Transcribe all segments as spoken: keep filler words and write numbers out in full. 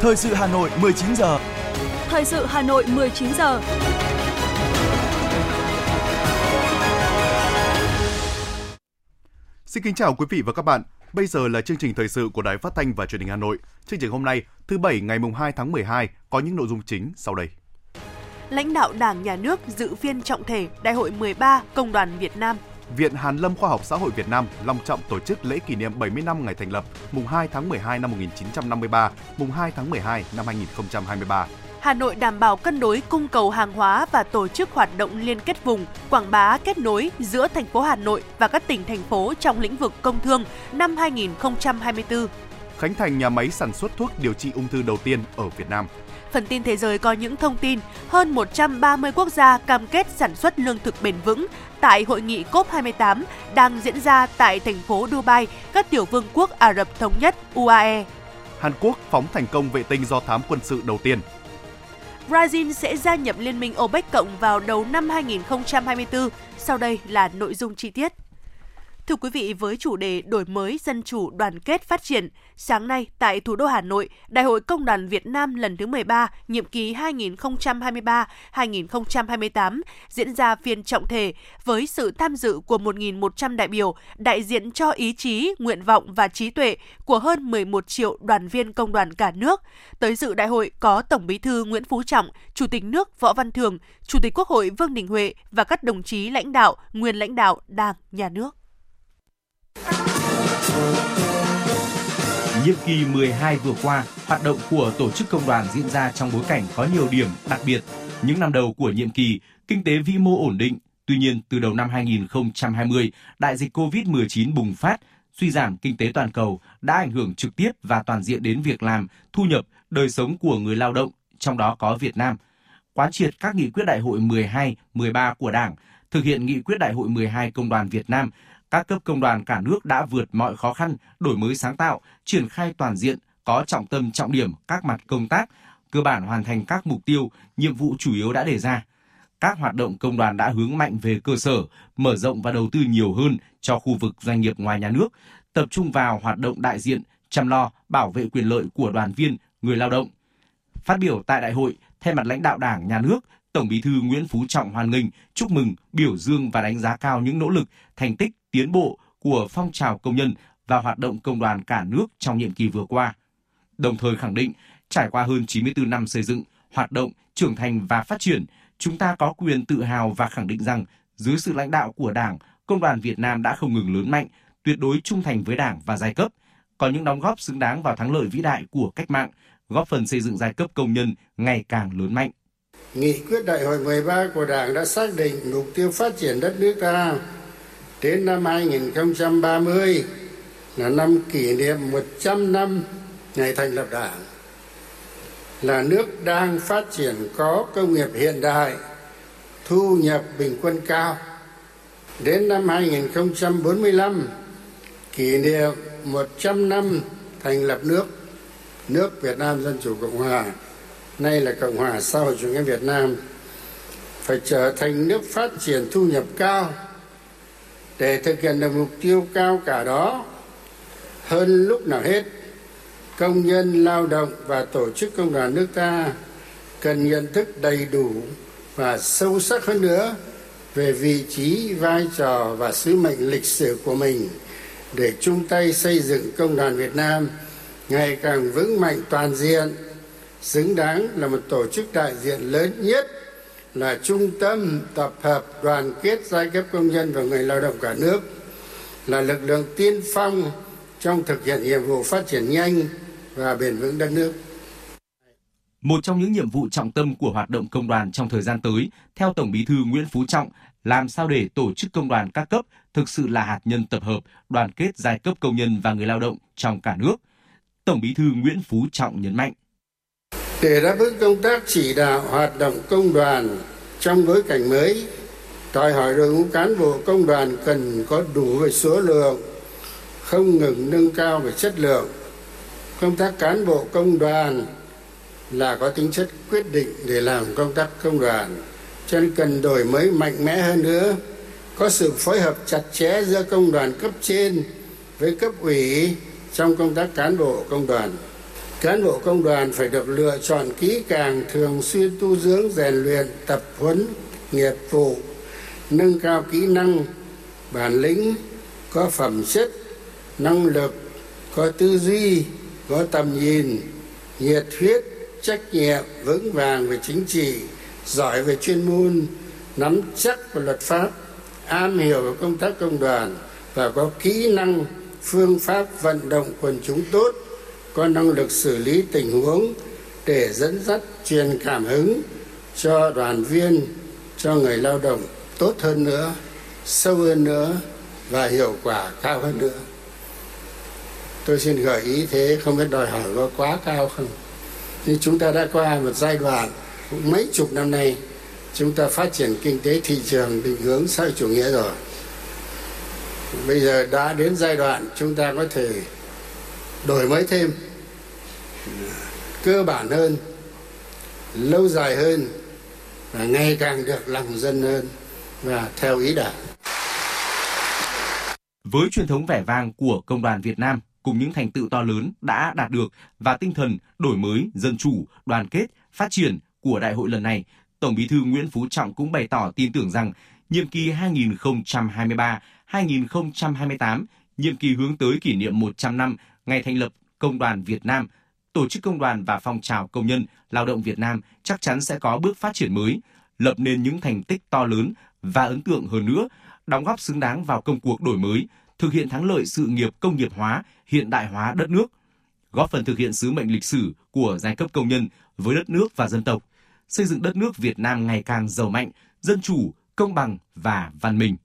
Thời sự Hà Nội mười chín giờ. Thời sự Hà Nội mười chín giờ. Xin kính chào quý vị và các bạn. Bây giờ là chương trình thời sự của Đài Phát Thanh và Truyền hình Hà Nội. Chương trình hôm nay, thứ Bảy ngày hai tháng mười hai, có những nội dung chính sau đây. Lãnh đạo Đảng, Nhà nước dự phiên trọng thể Đại hội mười ba Công đoàn Việt Nam. Viện Hàn Lâm Khoa học Xã hội Việt Nam long trọng tổ chức lễ kỷ niệm bảy mươi năm ngày thành lập mùng hai tháng mười hai năm một nghìn chín trăm năm mươi ba, mùng hai tháng mười hai năm hai nghìn không trăm hai mươi ba. Hà Nội đảm bảo cân đối cung cầu hàng hóa và tổ chức hoạt động liên kết vùng, quảng bá kết nối giữa thành phố Hà Nội và các tỉnh, thành phố trong lĩnh vực công thương năm hai nghìn không trăm hai mươi tư. Khánh thành nhà máy sản xuất thuốc điều trị ung thư đầu tiên ở Việt Nam. Phần tin thế giới có những thông tin, hơn một trăm ba mươi quốc gia cam kết sản xuất lương thực bền vững tại hội nghị cốp hai mươi tám đang diễn ra tại thành phố Dubai, các tiểu vương quốc Ả Rập Thống Nhất U A E. Hàn Quốc phóng thành công vệ tinh do thám quân sự đầu tiên. Brazil sẽ gia nhập Liên minh ô pếc cộng vào đầu năm hai nghìn không trăm hai mươi tư. Sau đây là nội dung chi tiết. Thưa quý vị, với chủ đề đổi mới, dân chủ, đoàn kết, phát triển, sáng nay tại thủ đô Hà Nội, Đại hội Công đoàn Việt Nam lần thứ mười ba, nhiệm kỳ hai nghìn không trăm hai mươi ba đến hai nghìn không trăm hai mươi tám diễn ra phiên trọng thể với sự tham dự của một nghìn một trăm đại biểu, đại diện cho ý chí, nguyện vọng và trí tuệ của hơn mười một triệu đoàn viên công đoàn cả nước. Tới dự đại hội có Tổng Bí thư Nguyễn Phú Trọng, Chủ tịch nước Võ Văn Thưởng, Chủ tịch Quốc hội Vương Đình Huệ và các đồng chí lãnh đạo, nguyên lãnh đạo Đảng, Nhà nước. Nhiệm kỳ mười hai vừa qua, hoạt động của tổ chức công đoàn diễn ra trong bối cảnh có nhiều điểm đặc biệt. Những năm đầu của nhiệm kỳ, kinh tế vĩ mô ổn định. Tuy nhiên, từ đầu năm hai nghìn không trăm hai mươi, đại dịch cô vít mười chín bùng phát, suy giảm kinh tế toàn cầu đã ảnh hưởng trực tiếp và toàn diện đến việc làm, thu nhập, đời sống của người lao động, trong đó có Việt Nam. Quán triệt các nghị quyết đại hội mười hai, mười ba của Đảng, thực hiện nghị quyết đại hội mười hai Công đoàn Việt Nam, các cấp công đoàn cả nước đã vượt mọi khó khăn, đổi mới sáng tạo, triển khai toàn diện, có trọng tâm trọng điểm các mặt công tác, cơ bản hoàn thành các mục tiêu, nhiệm vụ chủ yếu đã đề ra. Các hoạt động công đoàn đã hướng mạnh về cơ sở, mở rộng và đầu tư nhiều hơn cho khu vực doanh nghiệp ngoài nhà nước, tập trung vào hoạt động đại diện, chăm lo, bảo vệ quyền lợi của đoàn viên, người lao động. Phát biểu tại đại hội, thay mặt lãnh đạo Đảng, Nhà nước, Tổng Bí thư Nguyễn Phú Trọng hoan nghênh, chúc mừng, biểu dương và đánh giá cao những nỗ lực, thành tích, tiến bộ của phong trào công nhân và hoạt động công đoàn cả nước trong nhiệm kỳ vừa qua. Đồng thời khẳng định, trải qua hơn chín mươi tư năm xây dựng, hoạt động, trưởng thành và phát triển, chúng ta có quyền tự hào và khẳng định rằng dưới sự lãnh đạo của Đảng, Công đoàn Việt Nam đã không ngừng lớn mạnh, tuyệt đối trung thành với Đảng và giai cấp, có những đóng góp xứng đáng vào thắng lợi vĩ đại của cách mạng, góp phần xây dựng giai cấp công nhân ngày càng lớn mạnh. Nghị quyết đại hội mười ba của Đảng đã xác định mục tiêu phát triển đất nước ta đến năm hai nghìn không trăm ba mươi là năm kỷ niệm một trăm năm ngày thành lập Đảng, là nước đang phát triển có công nghiệp hiện đại, thu nhập bình quân cao. Đến năm hai nghìn không trăm bốn mươi lăm, kỷ niệm một trăm năm thành lập nước, nước Việt Nam Dân Chủ Cộng Hòa, nay là Cộng hòa xã hội chủ nghĩa Việt Nam, phải trở thành nước phát triển thu nhập cao. Để thực hiện được mục tiêu cao cả đó, hơn lúc nào hết, công nhân, lao động và tổ chức công đoàn nước ta cần nhận thức đầy đủ và sâu sắc hơn nữa về vị trí, vai trò và sứ mệnh lịch sử của mình để chung tay xây dựng công đoàn Việt Nam ngày càng vững mạnh, toàn diện, xứng đáng là một tổ chức đại diện lớn nhất, là trung tâm tập hợp đoàn kết giai cấp công nhân và người lao động cả nước, là lực lượng tiên phong trong thực hiện nhiệm vụ phát triển nhanh và bền vững đất nước. Một trong những nhiệm vụ trọng tâm của hoạt động công đoàn trong thời gian tới, theo Tổng Bí thư Nguyễn Phú Trọng, làm sao để tổ chức công đoàn các cấp thực sự là hạt nhân tập hợp, đoàn kết giai cấp công nhân và người lao động trong cả nước. Tổng Bí thư Nguyễn Phú Trọng nhấn mạnh. Để đáp ứng công tác chỉ đạo hoạt động công đoàn trong bối cảnh mới, đòi hỏi đội ngũ cán bộ công đoàn cần có đủ về số lượng, không ngừng nâng cao về chất lượng. Công tác cán bộ công đoàn là có tính chất quyết định để làm công tác công đoàn, cho nên cần đổi mới mạnh mẽ hơn nữa, có sự phối hợp chặt chẽ giữa công đoàn cấp trên với cấp ủy trong công tác cán bộ công đoàn. Cán bộ công đoàn phải được lựa chọn kỹ càng, thường xuyên tu dưỡng, rèn luyện, tập huấn nghiệp vụ, nâng cao kỹ năng, bản lĩnh, có phẩm chất, năng lực, có tư duy, có tầm nhìn, nhiệt huyết, trách nhiệm, vững vàng về chính trị, giỏi về chuyên môn, nắm chắc về luật pháp, am hiểu về công tác công đoàn và có kỹ năng, phương pháp vận động quần chúng tốt, có năng lực xử lý tình huống để dẫn dắt, truyền cảm hứng cho đoàn viên, cho người lao động tốt hơn nữa, sâu hơn nữa và hiệu quả cao hơn nữa. Tôi xin gợi ý thế, không biết đòi hỏi có quá cao không. Nhưng chúng ta đã qua một giai đoạn cũng mấy chục năm nay, chúng ta phát triển kinh tế thị trường định hướng xã hội chủ nghĩa rồi. Bây giờ đã đến giai đoạn chúng ta có thể đổi mới thêm, cơ bản hơn, lâu dài hơn và ngày càng được lòng dân hơn và theo ý Đảng. Với truyền thống vẻ vang của Công đoàn Việt Nam cùng những thành tựu to lớn đã đạt được và tinh thần đổi mới, dân chủ, đoàn kết, phát triển của đại hội lần này, Tổng Bí thư Nguyễn Phú Trọng cũng bày tỏ tin tưởng rằng nhiệm kỳ hai nghìn không trăm hai mươi ba đến hai nghìn không trăm hai mươi tám, nhiệm kỳ hướng tới kỷ niệm một trăm năm ngày thành lập Công đoàn Việt Nam, tổ chức công đoàn và phong trào công nhân lao động Việt Nam chắc chắn sẽ có bước phát triển mới, lập nên những thành tích to lớn và ấn tượng hơn nữa, đóng góp xứng đáng vào công cuộc đổi mới, thực hiện thắng lợi sự nghiệp công nghiệp hóa, hiện đại hóa đất nước, góp phần thực hiện sứ mệnh lịch sử của giai cấp công nhân với đất nước và dân tộc, xây dựng đất nước Việt Nam ngày càng giàu mạnh, dân chủ, công bằng và văn minh.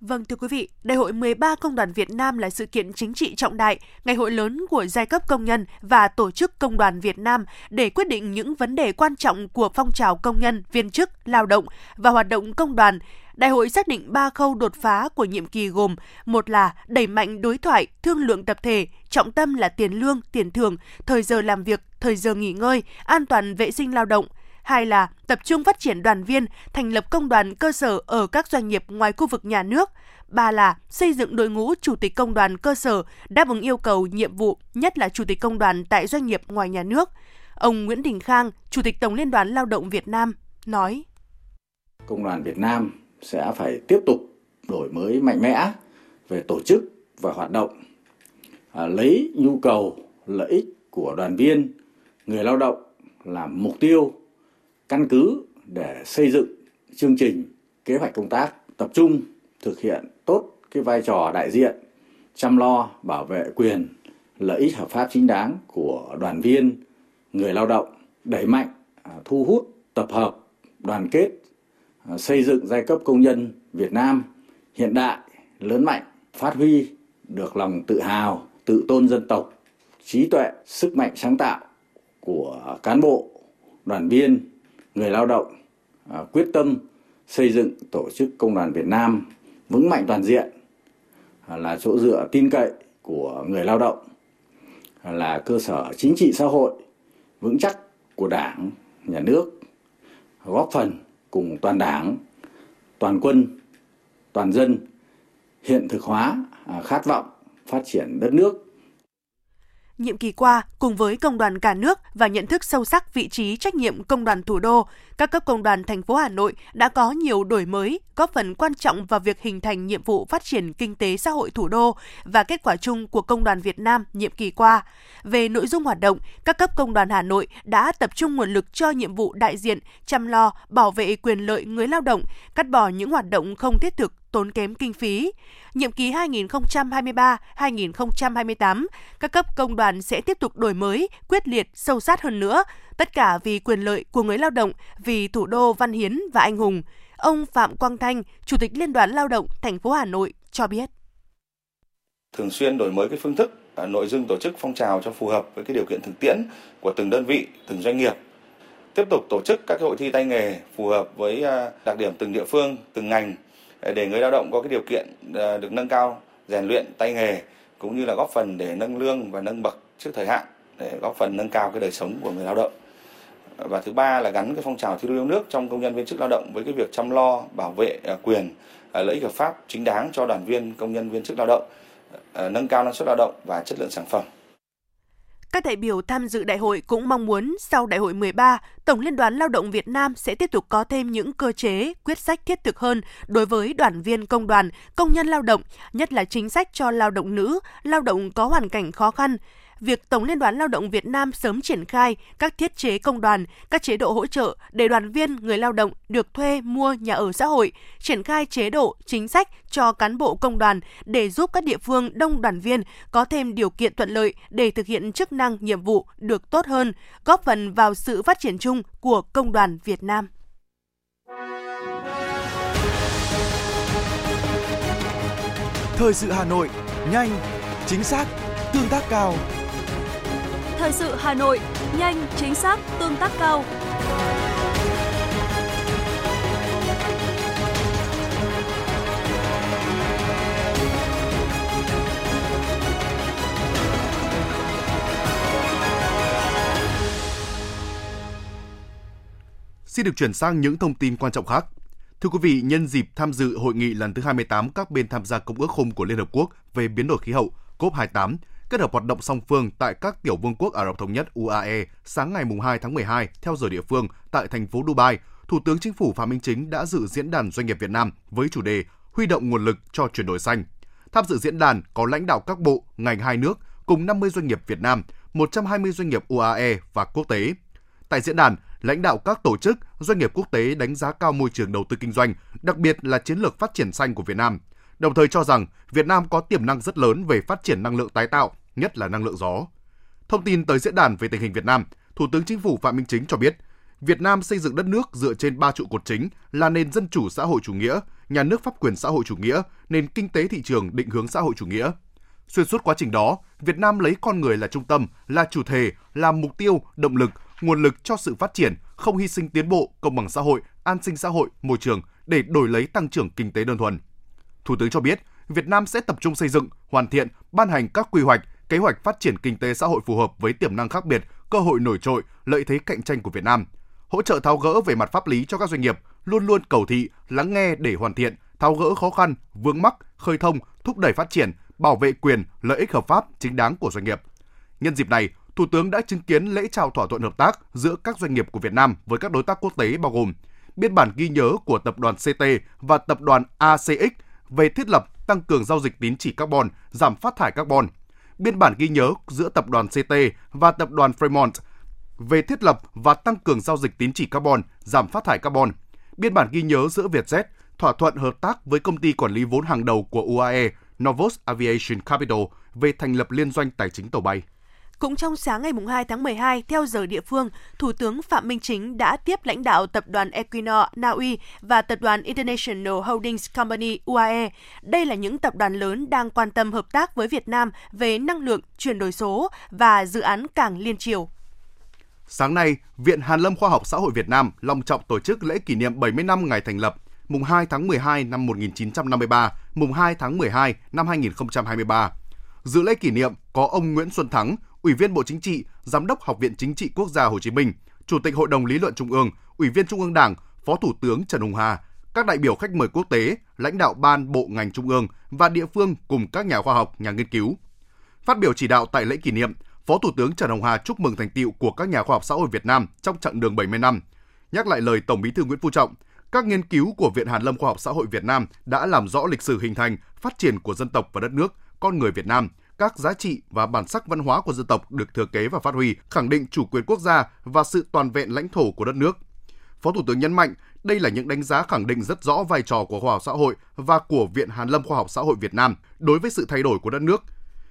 Vâng, thưa quý vị, Đại hội mười ba Công đoàn Việt Nam là sự kiện chính trị trọng đại, ngày hội lớn của giai cấp công nhân và tổ chức công đoàn Việt Nam để quyết định những vấn đề quan trọng của phong trào công nhân, viên chức, lao động và hoạt động công đoàn. Đại hội xác định ba khâu đột phá của nhiệm kỳ gồm: một là đẩy mạnh đối thoại, thương lượng tập thể, trọng tâm là tiền lương, tiền thưởng, thời giờ làm việc, thời giờ nghỉ ngơi, an toàn vệ sinh lao động. Hai là tập trung phát triển đoàn viên, thành lập công đoàn cơ sở ở các doanh nghiệp ngoài khu vực nhà nước. Ba là xây dựng đội ngũ chủ tịch công đoàn cơ sở đáp ứng yêu cầu nhiệm vụ, nhất là chủ tịch công đoàn tại doanh nghiệp ngoài nhà nước. Ông Nguyễn Đình Khang, Chủ tịch Tổng Liên đoàn Lao động Việt Nam, nói: Công đoàn Việt Nam sẽ phải tiếp tục đổi mới mạnh mẽ về tổ chức và hoạt động, à, lấy nhu cầu lợi ích của đoàn viên, người lao động làm mục tiêu, căn cứ để xây dựng chương trình, kế hoạch công tác, tập trung thực hiện tốt cái vai trò đại diện, chăm lo, bảo vệ quyền, lợi ích hợp pháp chính đáng của đoàn viên, người lao động, đẩy mạnh, thu hút, tập hợp, đoàn kết, xây dựng giai cấp công nhân Việt Nam hiện đại, lớn mạnh, phát huy được lòng tự hào, tự tôn dân tộc, trí tuệ, sức mạnh sáng tạo của cán bộ, đoàn viên, người lao động, quyết tâm xây dựng tổ chức Công đoàn Việt Nam vững mạnh toàn diện, là chỗ dựa tin cậy của người lao động, là cơ sở chính trị xã hội vững chắc của Đảng, Nhà nước, góp phần cùng toàn Đảng, toàn quân, toàn dân hiện thực hóa khát vọng phát triển đất nước. Nhiệm kỳ qua, cùng với công đoàn cả nước và nhận thức sâu sắc vị trí trách nhiệm công đoàn thủ đô, các cấp công đoàn thành phố Hà Nội đã có nhiều đổi mới, góp phần quan trọng vào việc hình thành nhiệm vụ phát triển kinh tế xã hội thủ đô và kết quả chung của Công đoàn Việt Nam nhiệm kỳ qua. Về nội dung hoạt động, các cấp công đoàn Hà Nội đã tập trung nguồn lực cho nhiệm vụ đại diện, chăm lo, bảo vệ quyền lợi người lao động, cắt bỏ những hoạt động không thiết thực, tốn kém kinh phí. Nhiệm kỳ hai nghìn không trăm hai mươi ba đến hai nghìn không trăm hai mươi tám, các cấp công đoàn sẽ tiếp tục đổi mới, quyết liệt, sâu sát hơn nữa, tất cả vì quyền lợi của người lao động, vì thủ đô văn hiến và anh hùng. Ông Phạm Quang Thanh, Chủ tịch Liên đoàn Lao động thành phố Hà Nội cho biết: Thường xuyên đổi mới cái phương thức, nội dung tổ chức phong trào cho phù hợp với cái điều kiện thực tiễn của từng đơn vị, từng doanh nghiệp. Tiếp tục tổ chức các hội thi tay nghề phù hợp với đặc điểm từng địa phương, từng ngành, để người lao động có cái điều kiện được nâng cao rèn luyện tay nghề, cũng như là góp phần để nâng lương và nâng bậc trước thời hạn, để góp phần nâng cao cái đời sống của người lao động. Và thứ ba là gắn cái phong trào thi đua yêu nước trong công nhân viên chức lao động với cái việc chăm lo bảo vệ quyền lợi ích hợp pháp chính đáng cho đoàn viên công nhân viên chức lao động, nâng cao năng suất lao động và chất lượng sản phẩm. Các đại biểu tham dự đại hội cũng mong muốn sau đại hội mười ba, Tổng Liên đoàn Lao động Việt Nam sẽ tiếp tục có thêm những cơ chế, quyết sách thiết thực hơn đối với đoàn viên công đoàn, công nhân lao động, nhất là chính sách cho lao động nữ, lao động có hoàn cảnh khó khăn. Việc Tổng Liên đoàn Lao động Việt Nam sớm triển khai các thiết chế công đoàn, các chế độ hỗ trợ để đoàn viên, người lao động được thuê mua nhà ở xã hội, triển khai chế độ, chính sách cho cán bộ công đoàn để giúp các địa phương đông đoàn viên có thêm điều kiện thuận lợi để thực hiện chức năng, nhiệm vụ được tốt hơn, góp phần vào sự phát triển chung của Công đoàn Việt Nam. Thời sự Hà Nội, nhanh, chính xác, tương tác cao. Thời sự Hà Nội, nhanh, chính xác, tương tác cao. Xin được chuyển sang những thông tin quan trọng khác. Thưa quý vị, nhân dịp tham dự hội nghị lần thứ hai mươi tám các bên tham gia Công ước Khung của Liên Hợp Quốc về biến đổi khí hậu C O P hai mươi tám, kết hợp hoạt động song phương tại các tiểu vương quốc Ả Rập Thống Nhất U A E sáng ngày hai tháng mười hai theo giờ địa phương tại thành phố Dubai, Thủ tướng Chính phủ Phạm Minh Chính đã dự diễn đàn doanh nghiệp Việt Nam với chủ đề huy động nguồn lực cho chuyển đổi xanh. Tham dự diễn đàn có lãnh đạo các bộ, ngành hai nước cùng năm mươi doanh nghiệp Việt Nam, một trăm hai mươi doanh nghiệp U A E và quốc tế. Tại diễn đàn, lãnh đạo các tổ chức, doanh nghiệp quốc tế đánh giá cao môi trường đầu tư kinh doanh, đặc biệt là chiến lược phát triển xanh của Việt Nam. Đồng thời cho rằng Việt Nam có tiềm năng rất lớn về phát triển năng lượng tái tạo, nhất là năng lượng gió. Thông tin tới diễn đàn về tình hình Việt Nam, Thủ tướng Chính phủ Phạm Minh Chính cho biết, Việt Nam xây dựng đất nước dựa trên ba trụ cột chính là nền dân chủ xã hội chủ nghĩa, nhà nước pháp quyền xã hội chủ nghĩa, nền kinh tế thị trường định hướng xã hội chủ nghĩa. Xuyên suốt quá trình đó, Việt Nam lấy con người là trung tâm, là chủ thể, là mục tiêu, động lực, nguồn lực cho sự phát triển, không hy sinh tiến bộ, công bằng xã hội, an sinh xã hội, môi trường để đổi lấy tăng trưởng kinh tế đơn thuần. Thủ tướng cho biết, Việt Nam sẽ tập trung xây dựng, hoàn thiện, ban hành các quy hoạch, kế hoạch phát triển kinh tế xã hội phù hợp với tiềm năng khác biệt, cơ hội nổi trội, lợi thế cạnh tranh của Việt Nam. Hỗ trợ tháo gỡ về mặt pháp lý cho các doanh nghiệp, luôn luôn cầu thị, lắng nghe để hoàn thiện, tháo gỡ khó khăn, vướng mắc, khơi thông, thúc đẩy phát triển, bảo vệ quyền, lợi ích hợp pháp chính đáng của doanh nghiệp. Nhân dịp này, Thủ tướng đã chứng kiến lễ chào thỏa thuận hợp tác giữa các doanh nghiệp của Việt Nam với các đối tác quốc tế bao gồm biên bản ghi nhớ của Tập đoàn xê tê và Tập đoàn a xê ích về thiết lập, tăng cường giao dịch tín chỉ carbon, giảm phát thải carbon, biên bản ghi nhớ giữa Tập đoàn xê tê và Tập đoàn Fremont về thiết lập và tăng cường giao dịch tín chỉ carbon, giảm phát thải carbon, biên bản ghi nhớ giữa Vietjet, thỏa thuận hợp tác với công ty quản lý vốn hàng đầu của U A E, Novos Aviation Capital về thành lập liên doanh tài chính tàu bay. Cũng trong sáng ngày hai tháng mười hai, theo giờ địa phương, Thủ tướng Phạm Minh Chính đã tiếp lãnh đạo Tập đoàn Equinor, Na Uy và Tập đoàn International Holdings Company, U A E. Đây là những tập đoàn lớn đang quan tâm hợp tác với Việt Nam về năng lượng, chuyển đổi số và dự án cảng Liên Triều. Sáng nay, Viện Hàn Lâm Khoa học Xã hội Việt Nam long trọng tổ chức lễ kỷ niệm bảy mươi năm ngày thành lập, mùng hai tháng mười hai năm một nghìn chín trăm năm mươi ba, mùng hai tháng mười hai năm hai nghìn không trăm hai mươi ba. Dự lễ kỷ niệm có ông Nguyễn Xuân Thắng, Ủy viên Bộ Chính trị, Giám đốc Học viện Chính trị Quốc gia Hồ Chí Minh, Chủ tịch Hội đồng Lý luận Trung ương, Ủy viên Trung ương Đảng, Phó Thủ tướng Trần Hồng Hà, các đại biểu khách mời quốc tế, lãnh đạo ban bộ ngành Trung ương và địa phương cùng các nhà khoa học, nhà nghiên cứu. Phát biểu chỉ đạo tại lễ kỷ niệm, Phó Thủ tướng Trần Hồng Hà chúc mừng thành tựu của các nhà khoa học xã hội Việt Nam trong chặng đường bảy mươi năm. Nhắc lại lời Tổng Bí thư Nguyễn Phú Trọng, các nghiên cứu của Viện Hàn Lâm Khoa học Xã hội Việt Nam đã làm rõ lịch sử hình thành, phát triển của dân tộc và đất nước, con người Việt Nam, các giá trị và bản sắc văn hóa của dân tộc được thừa kế và phát huy, khẳng định chủ quyền quốc gia và sự toàn vẹn lãnh thổ của đất nước. Phó Thủ tướng nhấn mạnh, đây là những đánh giá khẳng định rất rõ vai trò của khoa học xã hội và của Viện Hàn Lâm Khoa học Xã hội Việt Nam đối với sự thay đổi của đất nước.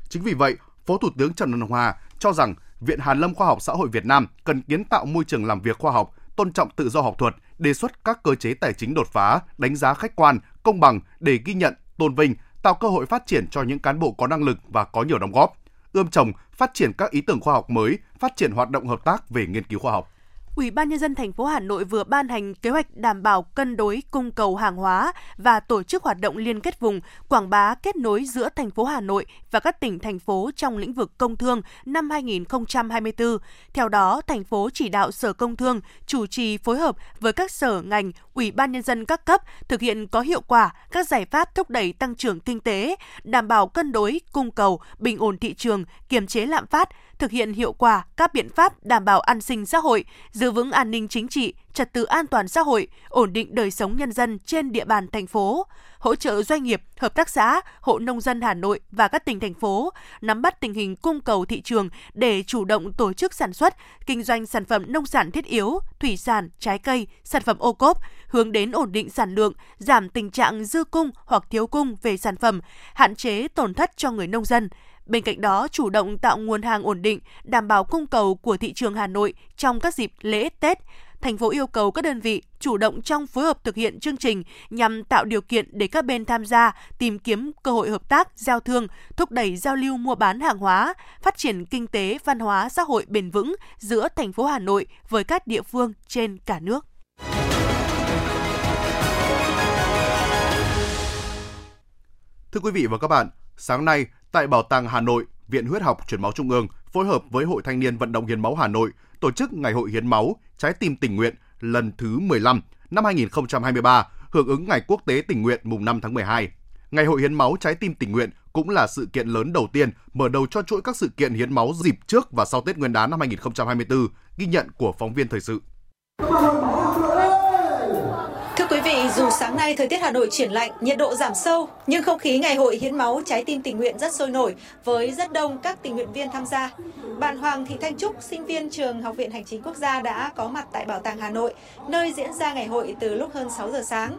Chính vì vậy, Phó Thủ tướng Trần Hồng Hà cho rằng Viện Hàn Lâm Khoa học Xã hội Việt Nam cần kiến tạo môi trường làm việc khoa học, tôn trọng tự do học thuật, đề xuất các cơ chế tài chính đột phá, đánh giá khách quan, công bằng để ghi nhận, tôn vinh, tạo cơ hội phát triển cho những cán bộ có năng lực và có nhiều đóng góp, ươm trồng, phát triển các ý tưởng khoa học mới, phát triển hoạt động hợp tác về nghiên cứu khoa học. Ủy ban Nhân dân thành phố Hà Nội vừa ban hành kế hoạch đảm bảo cân đối cung cầu hàng hóa và tổ chức hoạt động liên kết vùng, quảng bá kết nối giữa thành phố Hà Nội và các tỉnh, thành phố trong lĩnh vực công thương năm hai nghìn không trăm hai mươi tư. Theo đó, thành phố chỉ đạo Sở Công Thương chủ trì phối hợp với các sở ngành, Ủy ban Nhân dân các cấp thực hiện có hiệu quả các giải pháp thúc đẩy tăng trưởng kinh tế, đảm bảo cân đối cung cầu, bình ổn thị trường, kiềm chế lạm phát, thực hiện hiệu quả các biện pháp đảm bảo an sinh xã hội, giữ vững an ninh chính trị, trật tự an toàn xã hội, ổn định đời sống nhân dân trên địa bàn thành phố, hỗ trợ doanh nghiệp, hợp tác xã, hộ nông dân Hà Nội và các tỉnh, thành phố nắm bắt tình hình cung cầu thị trường để chủ động tổ chức sản xuất, kinh doanh sản phẩm nông sản thiết yếu, thủy sản, trái cây, sản phẩm ô cốp, hướng đến ổn định sản lượng, giảm tình trạng dư cung hoặc thiếu cung về sản phẩm, hạn chế tổn thất cho người nông dân. Bên cạnh đó, chủ động tạo nguồn hàng ổn định, đảm bảo cung cầu của thị trường Hà Nội trong các dịp lễ Tết. Thành phố yêu cầu các đơn vị chủ động trong phối hợp thực hiện chương trình nhằm tạo điều kiện để các bên tham gia tìm kiếm cơ hội hợp tác, giao thương, thúc đẩy giao lưu mua bán hàng hóa, phát triển kinh tế, văn hóa, xã hội bền vững giữa thành phố Hà Nội với các địa phương trên cả nước. Thưa quý vị và các bạn, sáng nay, tại Bảo tàng Hà Nội, Viện Huyết học Truyền máu Trung ương phối hợp với Hội Thanh niên Vận động hiến máu Hà Nội tổ chức Ngày hội hiến máu trái tim tình nguyện lần thứ mười lăm năm hai nghìn không trăm hai mươi ba, hưởng ứng Ngày Quốc tế tình nguyện mùng năm tháng mười hai. Ngày hội hiến máu trái tim tình nguyện cũng là sự kiện lớn đầu tiên mở đầu cho chuỗi các sự kiện hiến máu dịp trước và sau Tết Nguyên đán năm hai nghìn không trăm hai mươi tư, ghi nhận của phóng viên thời sự. Quý vị, dù sáng nay thời tiết Hà Nội chuyển lạnh, nhiệt độ giảm sâu, nhưng không khí ngày hội hiến máu trái tim tình nguyện rất sôi nổi với rất đông các tình nguyện viên tham gia. Bạn Hoàng Thị Thanh Trúc, sinh viên trường Học viện Hành chính Quốc gia đã có mặt tại Bảo tàng Hà Nội, nơi diễn ra ngày hội từ lúc hơn sáu giờ sáng.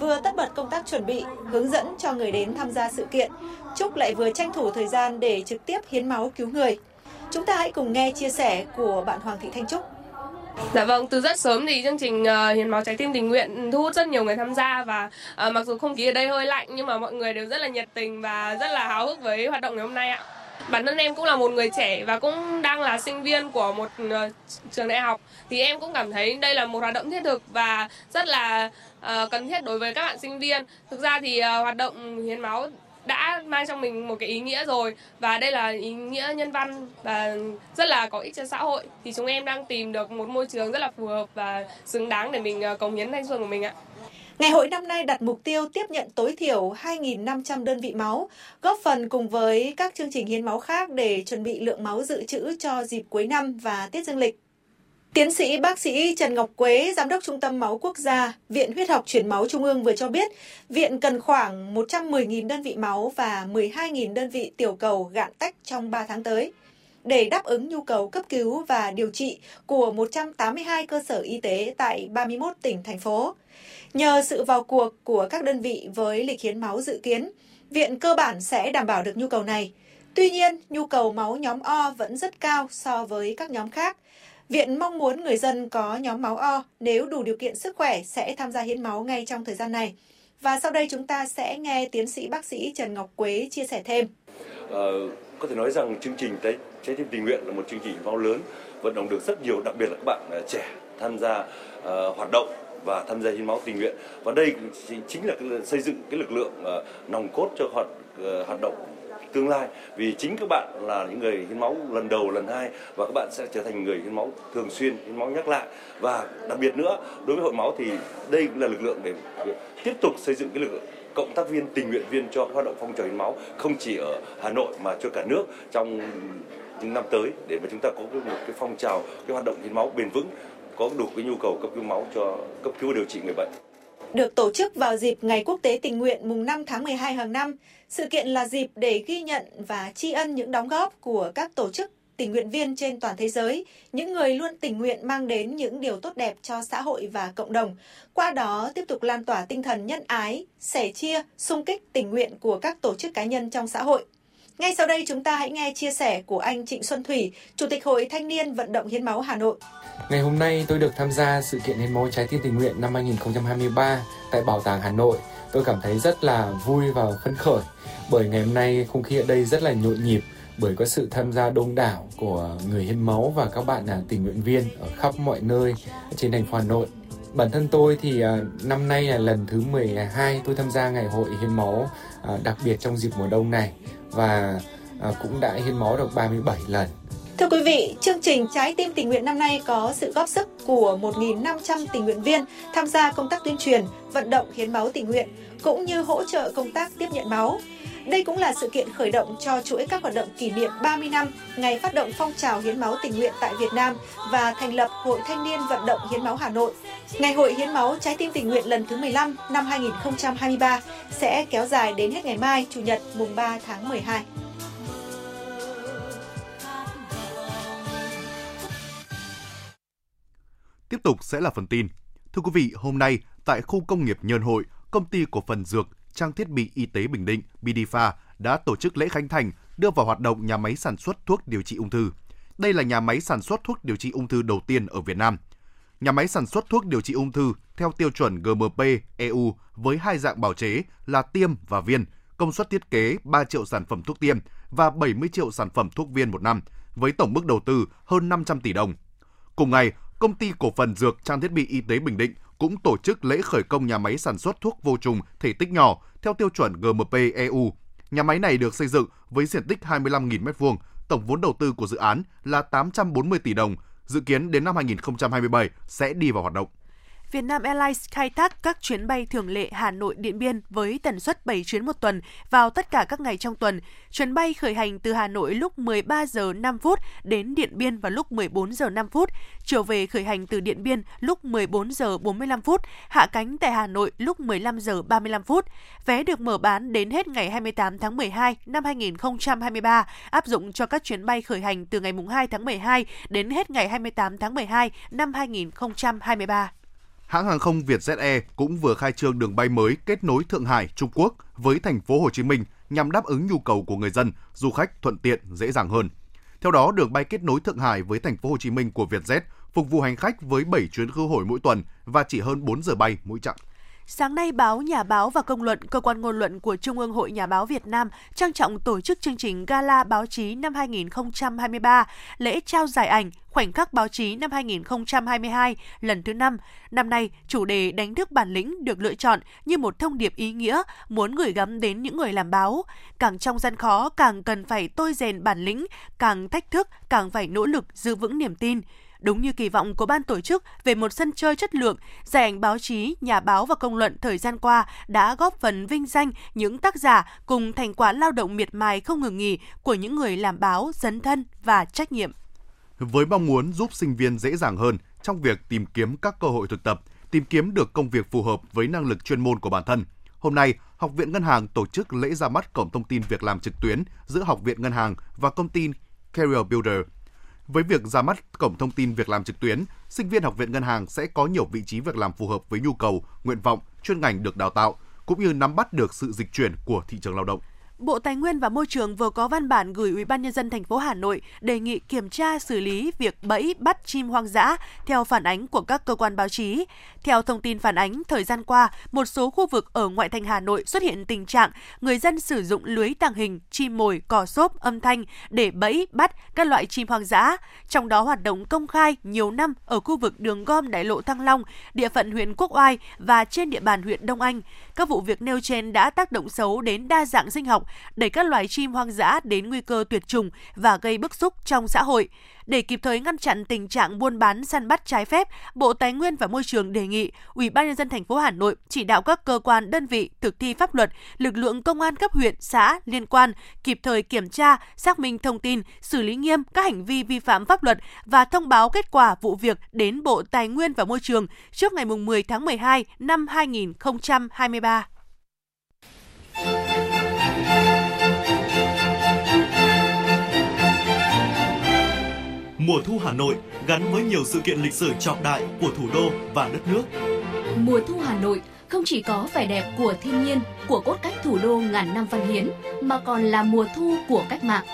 Vừa tất bật công tác chuẩn bị, hướng dẫn cho người đến tham gia sự kiện, Trúc lại vừa tranh thủ thời gian để trực tiếp hiến máu cứu người. Chúng ta hãy cùng nghe chia sẻ của bạn Hoàng Thị Thanh Trúc. Dạ vâng, từ rất sớm thì chương trình uh, hiến máu trái tim tình nguyện thu hút rất nhiều người tham gia và uh, mặc dù không khí ở đây hơi lạnh nhưng mà mọi người đều rất là nhiệt tình và rất là háo hức với hoạt động ngày hôm nay ạ. Bản thân em cũng là một người trẻ và cũng đang là sinh viên của một uh, trường đại học thì em cũng cảm thấy đây là một hoạt động thiết thực và rất là uh, cần thiết đối với các bạn sinh viên. Thực ra thì uh, hoạt động hiến máu đã mang trong mình một cái ý nghĩa rồi và đây là ý nghĩa nhân văn và rất là có ích cho xã hội, thì chúng em đang tìm được một môi trường rất là phù hợp và xứng đáng để mình cống hiến thanh xuân của mình ạ. Ngày hội năm nay đặt mục tiêu tiếp nhận tối thiểu hai nghìn năm trăm đơn vị máu, góp phần cùng với các chương trình hiến máu khác để chuẩn bị lượng máu dự trữ cho dịp cuối năm và Tết dương lịch. Tiến sĩ bác sĩ Trần Ngọc Quế, Giám đốc Trung tâm Máu Quốc gia, Viện Huyết học Truyền máu Trung ương vừa cho biết, Viện cần khoảng một trăm mười nghìn đơn vị máu và mười hai nghìn đơn vị tiểu cầu gạn tách trong ba tháng tới, để đáp ứng nhu cầu cấp cứu và điều trị của một trăm tám mươi hai cơ sở y tế tại ba mươi mốt tỉnh, thành phố. Nhờ sự vào cuộc của các đơn vị với lịch hiến máu dự kiến, Viện cơ bản sẽ đảm bảo được nhu cầu này. Tuy nhiên, nhu cầu máu nhóm O vẫn rất cao so với các nhóm khác. Viện mong muốn người dân có nhóm máu O nếu đủ điều kiện sức khỏe sẽ tham gia hiến máu ngay trong thời gian này. Và sau đây chúng ta sẽ nghe tiến sĩ bác sĩ Trần Ngọc Quế chia sẻ thêm. À, có thể nói rằng chương trình trái tim tình nguyện là một chương trình máu lớn, vận động được rất nhiều, đặc biệt là các bạn trẻ tham gia uh, hoạt động và tham gia hiến máu tình nguyện. Và đây chính là xây dựng cái lực lượng uh, nòng cốt cho hoạt, uh, hoạt động tương lai, vì chính các bạn là những người hiến máu lần đầu, lần hai và các bạn sẽ trở thành người hiến máu thường xuyên, hiến máu nhắc lại. Và đặc biệt nữa, đối với hội máu thì đây cũng là lực lượng để tiếp tục xây dựng cái lực lượng cộng tác viên, tình nguyện viên cho hoạt động phong trào hiến máu không chỉ ở Hà Nội mà cho cả nước trong những năm tới, để mà chúng ta có một cái phong trào, cái hoạt động hiến máu bền vững, có đủ cái nhu cầu cấp cứu máu cho cấp cứu điều trị người bệnh. Được tổ chức vào dịp Ngày Quốc tế Tình nguyện mùng năm tháng mười hai hàng năm, sự kiện là dịp để ghi nhận và tri ân những đóng góp của các tổ chức tình nguyện viên trên toàn thế giới, những người luôn tình nguyện mang đến những điều tốt đẹp cho xã hội và cộng đồng, qua đó tiếp tục lan tỏa tinh thần nhân ái, sẻ chia, xung kích tình nguyện của các tổ chức cá nhân trong xã hội. Ngay sau đây chúng ta hãy nghe chia sẻ của anh Trịnh Xuân Thủy, Chủ tịch Hội Thanh niên Vận động hiến máu Hà Nội. Ngày hôm nay tôi được tham gia sự kiện hiến máu trái tim tình nguyện năm hai nghìn không trăm hai mươi ba tại Bảo tàng Hà Nội. Tôi cảm thấy rất là vui và phấn khởi bởi ngày hôm nay không khí ở đây rất là nhộn nhịp bởi có sự tham gia đông đảo của người hiến máu và các bạn tình nguyện viên ở khắp mọi nơi trên thành phố Hà Nội. Bản thân tôi thì năm nay là lần thứ mười hai tôi tham gia ngày hội hiến máu đặc biệt trong dịp mùa đông này và cũng đã hiến máu được ba mươi bảy lần. Thưa quý vị, chương trình Trái tim tình nguyện năm nay có sự góp sức của một nghìn năm trăm tình nguyện viên tham gia công tác tuyên truyền, vận động hiến máu tình nguyện, cũng như hỗ trợ công tác tiếp nhận máu. Đây cũng là sự kiện khởi động cho chuỗi các hoạt động kỷ niệm ba mươi năm ngày phát động phong trào hiến máu tình nguyện tại Việt Nam và thành lập Hội Thanh niên Vận động hiến máu Hà Nội. Ngày hội hiến máu Trái tim tình nguyện lần thứ mười lăm năm hai không hai ba sẽ kéo dài đến hết ngày mai, Chủ nhật mùng ba tháng mười hai. Tiếp tục sẽ là phần tin. Thưa quý vị, hôm nay tại khu công nghiệp Nhân Hội, công ty cổ phần dược trang thiết bị y tế Bình Định Bidifa đã tổ chức lễ khánh thành đưa vào hoạt động nhà máy sản xuất thuốc điều trị ung thư. Đây là nhà máy sản xuất thuốc điều trị ung thư đầu tiên ở Việt Nam. Nhà máy sản xuất thuốc điều trị ung thư theo tiêu chuẩn G M P E U với hai dạng bào chế là tiêm và viên, công suất thiết kế ba triệu sản phẩm thuốc tiêm và bảy mươi triệu sản phẩm thuốc viên một năm, với tổng mức đầu tư hơn năm trăm tỷ đồng. Cùng ngày, Công ty cổ phần dược trang thiết bị y tế Bình Định cũng tổ chức lễ khởi công nhà máy sản xuất thuốc vô trùng thể tích nhỏ theo tiêu chuẩn G M P E U. Nhà máy này được xây dựng với diện tích hai mươi lăm nghìn mét vuông, tổng vốn đầu tư của dự án là tám trăm bốn mươi tỷ đồng, dự kiến đến năm hai không hai bảy sẽ đi vào hoạt động. Vietnam Airlines khai thác các chuyến bay thường lệ Hà Nội-Điện Biên với tần suất bảy chuyến một tuần vào tất cả các ngày trong tuần. Chuyến bay khởi hành từ Hà Nội lúc mười ba giờ năm đến Điện Biên vào lúc mười bốn giờ năm, chiều về khởi hành từ Điện Biên lúc mười bốn giờ bốn mươi lăm, hạ cánh tại Hà Nội lúc mười lăm giờ ba mươi lăm. Vé được mở bán đến hết ngày hai mươi tám tháng mười hai năm hai không hai ba, áp dụng cho các chuyến bay khởi hành từ ngày hai tháng mười hai đến hết ngày hai mươi tám tháng mười hai năm hai không hai ba. Hãng hàng không Vietjet Air cũng vừa khai trương đường bay mới kết nối Thượng Hải, Trung Quốc với thành phố Hồ Chí Minh nhằm đáp ứng nhu cầu của người dân, du khách thuận tiện, dễ dàng hơn. Theo đó, đường bay kết nối Thượng Hải với thành phố Hồ Chí Minh của Vietjet phục vụ hành khách với bảy chuyến khứ hồi mỗi tuần và chỉ hơn bốn giờ bay mỗi chặng. Sáng nay, báo Nhà báo và Công luận, cơ quan ngôn luận của Trung ương Hội Nhà báo Việt Nam, trang trọng tổ chức chương trình Gala Báo chí năm hai không hai ba, lễ trao giải ảnh Khoảnh khắc báo chí năm hai không hai hai lần thứ năm. Năm nay, chủ đề đánh thức bản lĩnh được lựa chọn như một thông điệp ý nghĩa muốn gửi gắm đến những người làm báo. Càng trong gian khó, càng cần phải tôi rèn bản lĩnh, càng thách thức, càng phải nỗ lực giữ vững niềm tin. Đúng như kỳ vọng của ban tổ chức về một sân chơi chất lượng, giải ảnh báo chí, nhà báo và công luận thời gian qua đã góp phần vinh danh những tác giả cùng thành quả lao động miệt mài không ngừng nghỉ của những người làm báo dấn thân và trách nhiệm. Với mong muốn giúp sinh viên dễ dàng hơn trong việc tìm kiếm các cơ hội thực tập, tìm kiếm được công việc phù hợp với năng lực chuyên môn của bản thân, hôm nay, Học viện Ngân hàng tổ chức lễ ra mắt cổng thông tin việc làm trực tuyến giữa Học viện Ngân hàng và công ty Career Builder. Với việc ra mắt cổng thông tin việc làm trực tuyến, sinh viên Học viện Ngân hàng sẽ có nhiều vị trí việc làm phù hợp với nhu cầu, nguyện vọng, chuyên ngành được đào tạo, cũng như nắm bắt được sự dịch chuyển của thị trường lao động. Bộ Tài nguyên và Môi trường vừa có văn bản gửi Ủy ban nhân dân thành phố Hà Nội đề nghị kiểm tra xử lý việc bẫy bắt chim hoang dã theo phản ánh của các cơ quan báo chí. Theo thông tin phản ánh, thời gian qua, một số khu vực ở ngoại thành Hà Nội xuất hiện tình trạng người dân sử dụng lưới tàng hình, chim mồi, cò xốp, âm thanh để bẫy bắt các loại chim hoang dã. Trong đó hoạt động công khai nhiều năm ở khu vực đường gom đại lộ Thăng Long, địa phận huyện Quốc Oai và trên địa bàn huyện Đông Anh. Các vụ việc nêu trên đã tác động xấu đến đa dạng sinh học, đẩy các loài chim hoang dã đến nguy cơ tuyệt chủng và gây bức xúc trong xã hội. Để kịp thời ngăn chặn tình trạng buôn bán săn bắt trái phép, Bộ Tài nguyên và Môi trường đề nghị Ủy ban nhân dân thành phố Hà Nội chỉ đạo các cơ quan, đơn vị thực thi pháp luật, lực lượng công an cấp huyện, xã liên quan kịp thời kiểm tra, xác minh thông tin, xử lý nghiêm các hành vi vi phạm pháp luật và thông báo kết quả vụ việc đến Bộ Tài nguyên và Môi trường trước ngày mười tháng mười hai năm hai không hai ba. Mùa thu Hà Nội gắn với nhiều sự kiện lịch sử trọng đại của thủ đô và đất nước. Mùa thu Hà Nội không chỉ có vẻ đẹp của thiên nhiên, của cốt cách thủ đô ngàn năm văn hiến, mà còn là mùa thu của cách mạng.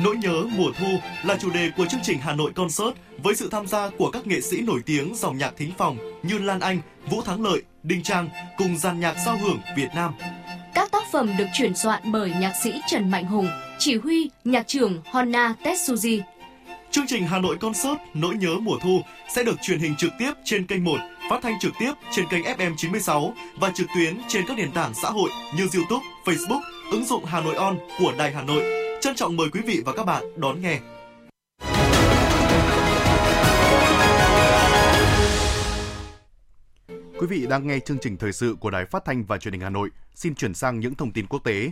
Nỗi nhớ mùa thu là chủ đề của chương trình Hà Nội Concert với sự tham gia của các nghệ sĩ nổi tiếng dòng nhạc thính phòng như Lan Anh, Vũ Thắng Lợi, Đinh Trang cùng dàn nhạc giao hưởng Việt Nam. Các tác phẩm được chuyển soạn bởi nhạc sĩ Trần Mạnh Hùng, chỉ huy nhạc trưởng Honna Tetsuji. Chương trình Hà Nội Concert Nỗi nhớ mùa thu sẽ được truyền hình trực tiếp trên kênh một, phát thanh trực tiếp trên kênh F M chín mươi sáu và trực tuyến trên các nền tảng xã hội như YouTube, Facebook, ứng dụng Hà Nội On của Đài Hà Nội. Trân trọng mời quý vị và các bạn đón nghe. Quý vị đang nghe chương trình thời sự của Đài Phát Thanh và Truyền hình Hà Nội. Xin chuyển sang những thông tin quốc tế.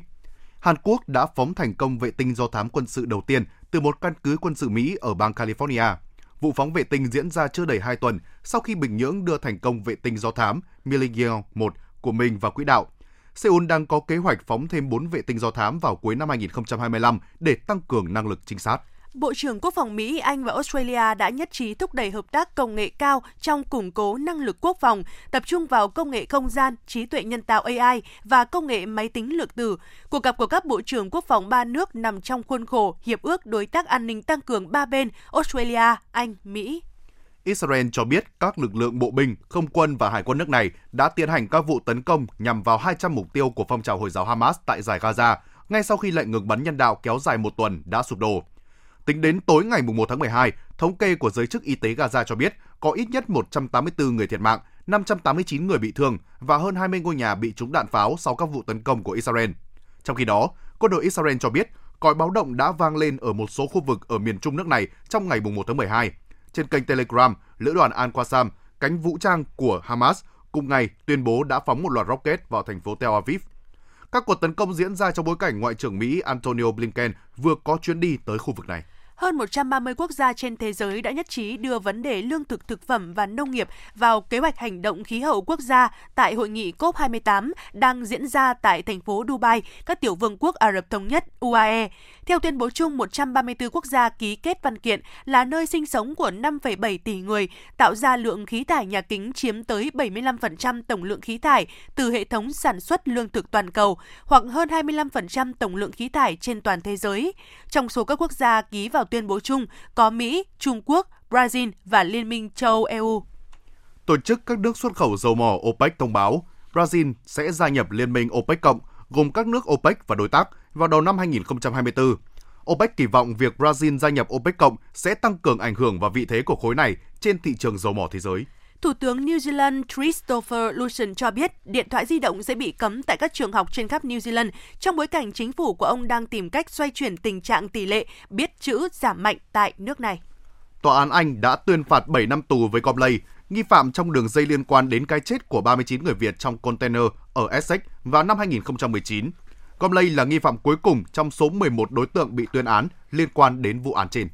Hàn Quốc đã phóng thành công vệ tinh do thám quân sự đầu tiên từ một căn cứ quân sự Mỹ ở bang California. Vụ phóng vệ tinh diễn ra chưa đầy hai tuần sau khi Bình Nhưỡng đưa thành công vệ tinh do thám Millennium một của mình vào quỹ đạo. Seoul đang có kế hoạch phóng thêm bốn vệ tinh do thám vào cuối năm hai không hai lăm để tăng cường năng lực trinh sát. Bộ trưởng Quốc phòng Mỹ, Anh và Australia đã nhất trí thúc đẩy hợp tác công nghệ cao trong củng cố năng lực quốc phòng, tập trung vào công nghệ không gian, trí tuệ nhân tạo A I và công nghệ máy tính lượng tử. Cuộc gặp của các bộ trưởng quốc phòng ba nước nằm trong khuôn khổ Hiệp ước Đối tác An ninh Tăng cường ba bên Australia, Anh, Mỹ. Israel cho biết các lực lượng bộ binh, không quân và hải quân nước này đã tiến hành các vụ tấn công nhằm vào hai trăm mục tiêu của phong trào Hồi giáo Hamas tại dải Gaza, ngay sau khi lệnh ngừng bắn nhân đạo kéo dài một tuần đã sụp đổ. Tính đến tối ngày mùng một tháng mười hai, thống kê của giới chức y tế Gaza cho biết có ít nhất một trăm tám mươi tư người thiệt mạng, năm trăm tám mươi chín người bị thương và hơn hai mươi ngôi nhà bị trúng đạn pháo sau các vụ tấn công của Israel. Trong khi đó, quân đội Israel cho biết còi báo động đã vang lên ở một số khu vực ở miền trung nước này trong ngày mùng một tháng mười hai. Trên kênh Telegram, lữ đoàn Al-Qassam, cánh vũ trang của Hamas, cùng ngày tuyên bố đã phóng một loạt rocket vào thành phố Tel Aviv. Các cuộc tấn công diễn ra trong bối cảnh Ngoại trưởng Mỹ Antonio Blinken vừa có chuyến đi tới khu vực này. Hơn một trăm ba mươi quốc gia trên thế giới đã nhất trí đưa vấn đề lương thực, thực phẩm và nông nghiệp vào kế hoạch hành động khí hậu quốc gia tại hội nghị cốp hai mươi tám đang diễn ra tại thành phố Dubai, các tiểu vương quốc Ả Rập Thống Nhất U A E. Theo tuyên bố chung, một trăm ba mươi tư quốc gia ký kết văn kiện là nơi sinh sống của năm phẩy bảy tỷ người, tạo ra lượng khí thải nhà kính chiếm tới bảy mươi lăm phần trăm tổng lượng khí thải từ hệ thống sản xuất lương thực toàn cầu, hoặc hơn hai mươi lăm phần trăm tổng lượng khí thải trên toàn thế giới. Trong số các quốc gia ký vào tuyên bố chung có Mỹ, Trung Quốc, Brazil và Liên minh châu Âu E U. Tổ chức các nước xuất khẩu dầu mỏ OPEC thông báo Brazil sẽ gia nhập Liên minh OPEC cộng gồm các nước OPEC và đối tác vào đầu năm hai không hai tư. OPEC kỳ vọng việc Brazil gia nhập OPEC cộng sẽ tăng cường ảnh hưởng và vị thế của khối này trên thị trường dầu mỏ thế giới. Thủ tướng New Zealand Christopher Luxon cho biết điện thoại di động sẽ bị cấm tại các trường học trên khắp New Zealand trong bối cảnh chính phủ của ông đang tìm cách xoay chuyển tình trạng tỷ lệ biết chữ giảm mạnh tại nước này. Tòa án Anh đã tuyên phạt bảy năm tù với Comley, nghi phạm trong đường dây liên quan đến cái chết của ba mươi chín người Việt trong container ở Essex vào năm hai không một chín. Comley là nghi phạm cuối cùng trong số mười một đối tượng bị tuyên án liên quan đến vụ án trên.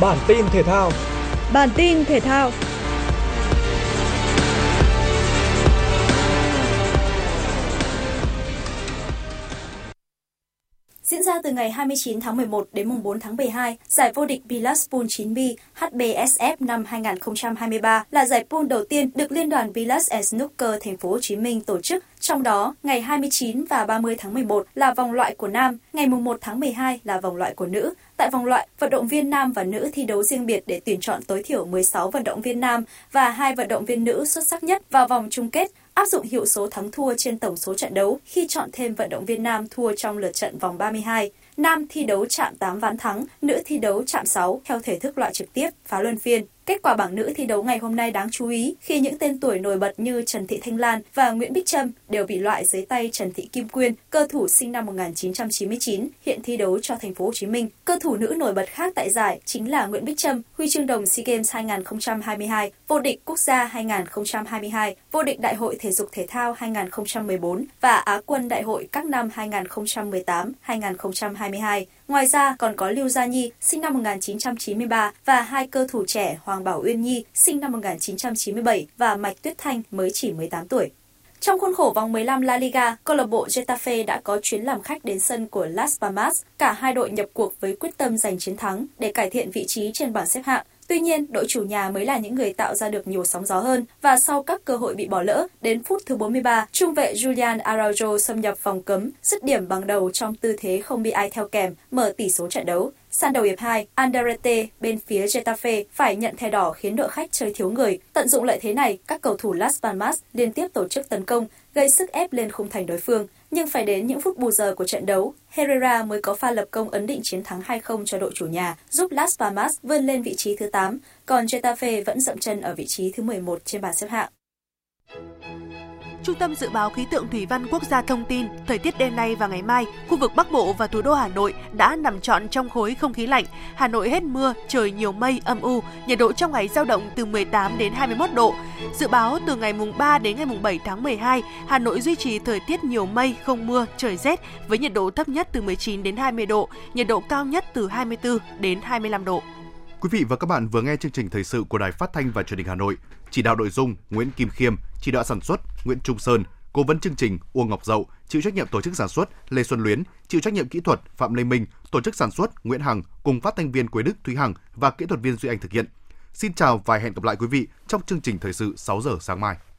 Bản tin thể thao. Bản tin thể thao. Diễn ra từ ngày hai mươi chín tháng mười một đến mùng bốn tháng mười hai, giải vô địch Vilas Pool chín B H B S F năm hai không hai ba là giải pool đầu tiên được Liên đoàn Vilas and Snooker Thành phố Hồ Chí Minh tổ chức. Trong đó, ngày hai mươi chín và ba mươi tháng mười một là vòng loại của nam, ngày mùng một tháng mười hai là vòng loại của nữ. Tại vòng loại, vận động viên nam và nữ thi đấu riêng biệt để tuyển chọn tối thiểu mười sáu vận động viên nam và hai vận động viên nữ xuất sắc nhất vào vòng chung kết, áp dụng hiệu số thắng thua trên tổng số trận đấu khi chọn thêm vận động viên nam thua trong lượt trận vòng ba mươi hai. Nam thi đấu chạm tám ván thắng, nữ thi đấu chạm sáu theo thể thức loại trực tiếp, phá luân phiên. Kết quả bảng nữ thi đấu ngày hôm nay đáng chú ý khi những tên tuổi nổi bật như Trần Thị Thanh Lan và Nguyễn Bích Trâm đều bị loại dưới tay Trần Thị Kim Quyên, cơ thủ sinh năm một nghìn chín trăm chín mươi chín, hiện thi đấu cho Thành phố Hồ Chí Minh. Cơ thủ nữ nổi bật khác tại giải chính là Nguyễn Bích Trâm, huy chương đồng SEA Games hai không hai hai, vô địch quốc gia hai không hai hai, vô địch Đại hội Thể dục Thể thao hai không một bốn và Á quân Đại hội các năm hai không một tám, hai không hai hai. Ngoài ra còn có Lưu Gia Nhi, sinh năm một nghìn chín trăm chín mươi ba và hai cơ thủ trẻ Hoàng Bảo Uyên Nhi, sinh năm một nghìn chín trăm chín mươi bảy và Mạch Tuyết Thanh mới chỉ mười tám tuổi. Trong khuôn khổ vòng mười lăm La Liga, câu lạc bộ Getafe đã có chuyến làm khách đến sân của Las Palmas. Cả hai đội nhập cuộc với quyết tâm giành chiến thắng để cải thiện vị trí trên bảng xếp hạng. Tuy nhiên, đội chủ nhà mới là những người tạo ra được nhiều sóng gió hơn và sau các cơ hội bị bỏ lỡ, đến phút thứ bốn mươi ba, trung vệ Julian Araujo xâm nhập vòng cấm, dứt điểm bằng đầu trong tư thế không bị ai theo kèm, mở tỷ số trận đấu. Sang đầu hiệp hai, Alderete bên phía Getafe phải nhận thẻ đỏ khiến đội khách chơi thiếu người. Tận dụng lợi thế này, các cầu thủ Las Palmas liên tiếp tổ chức tấn công, gây sức ép lên khung thành đối phương. Nhưng phải đến những phút bù giờ của trận đấu, Herrera mới có pha lập công ấn định chiến thắng hai không cho đội chủ nhà, giúp Las Palmas vươn lên vị trí thứ tám, còn Getafe vẫn dậm chân ở vị trí thứ mười một trên bảng xếp hạng. Trung tâm Dự báo Khí tượng Thủy văn Quốc gia thông tin, thời tiết đêm nay và ngày mai, khu vực Bắc Bộ và thủ đô Hà Nội đã nằm trọn trong khối không khí lạnh. Hà Nội hết mưa, trời nhiều mây, âm u, nhiệt độ trong ngày dao động từ mười tám đến hai mươi mốt độ. Dự báo từ ngày mùng ba đến ngày mùng bảy tháng mười hai, Hà Nội duy trì thời tiết nhiều mây, không mưa, trời rét, với nhiệt độ thấp nhất từ mười chín đến hai mươi độ, nhiệt độ cao nhất từ hai mươi tư đến hai mươi lăm độ. Quý vị và các bạn vừa nghe chương trình thời sự của Đài Phát Thanh và Truyền hình Hà Nội. Chỉ đạo nội dung Nguyễn Kim Khiêm, chỉ đạo sản xuất Nguyễn Trung Sơn, cố vấn chương trình Uông Ngọc Dậu, chịu trách nhiệm tổ chức sản xuất Lê Xuân Luyến, chịu trách nhiệm kỹ thuật Phạm Lê Minh, tổ chức sản xuất Nguyễn Hằng cùng phát thanh viên Quế Đức, Thúy Hằng và kỹ thuật viên Duy Anh thực hiện. Xin chào và hẹn gặp lại quý vị trong chương trình thời sự sáu giờ sáng mai.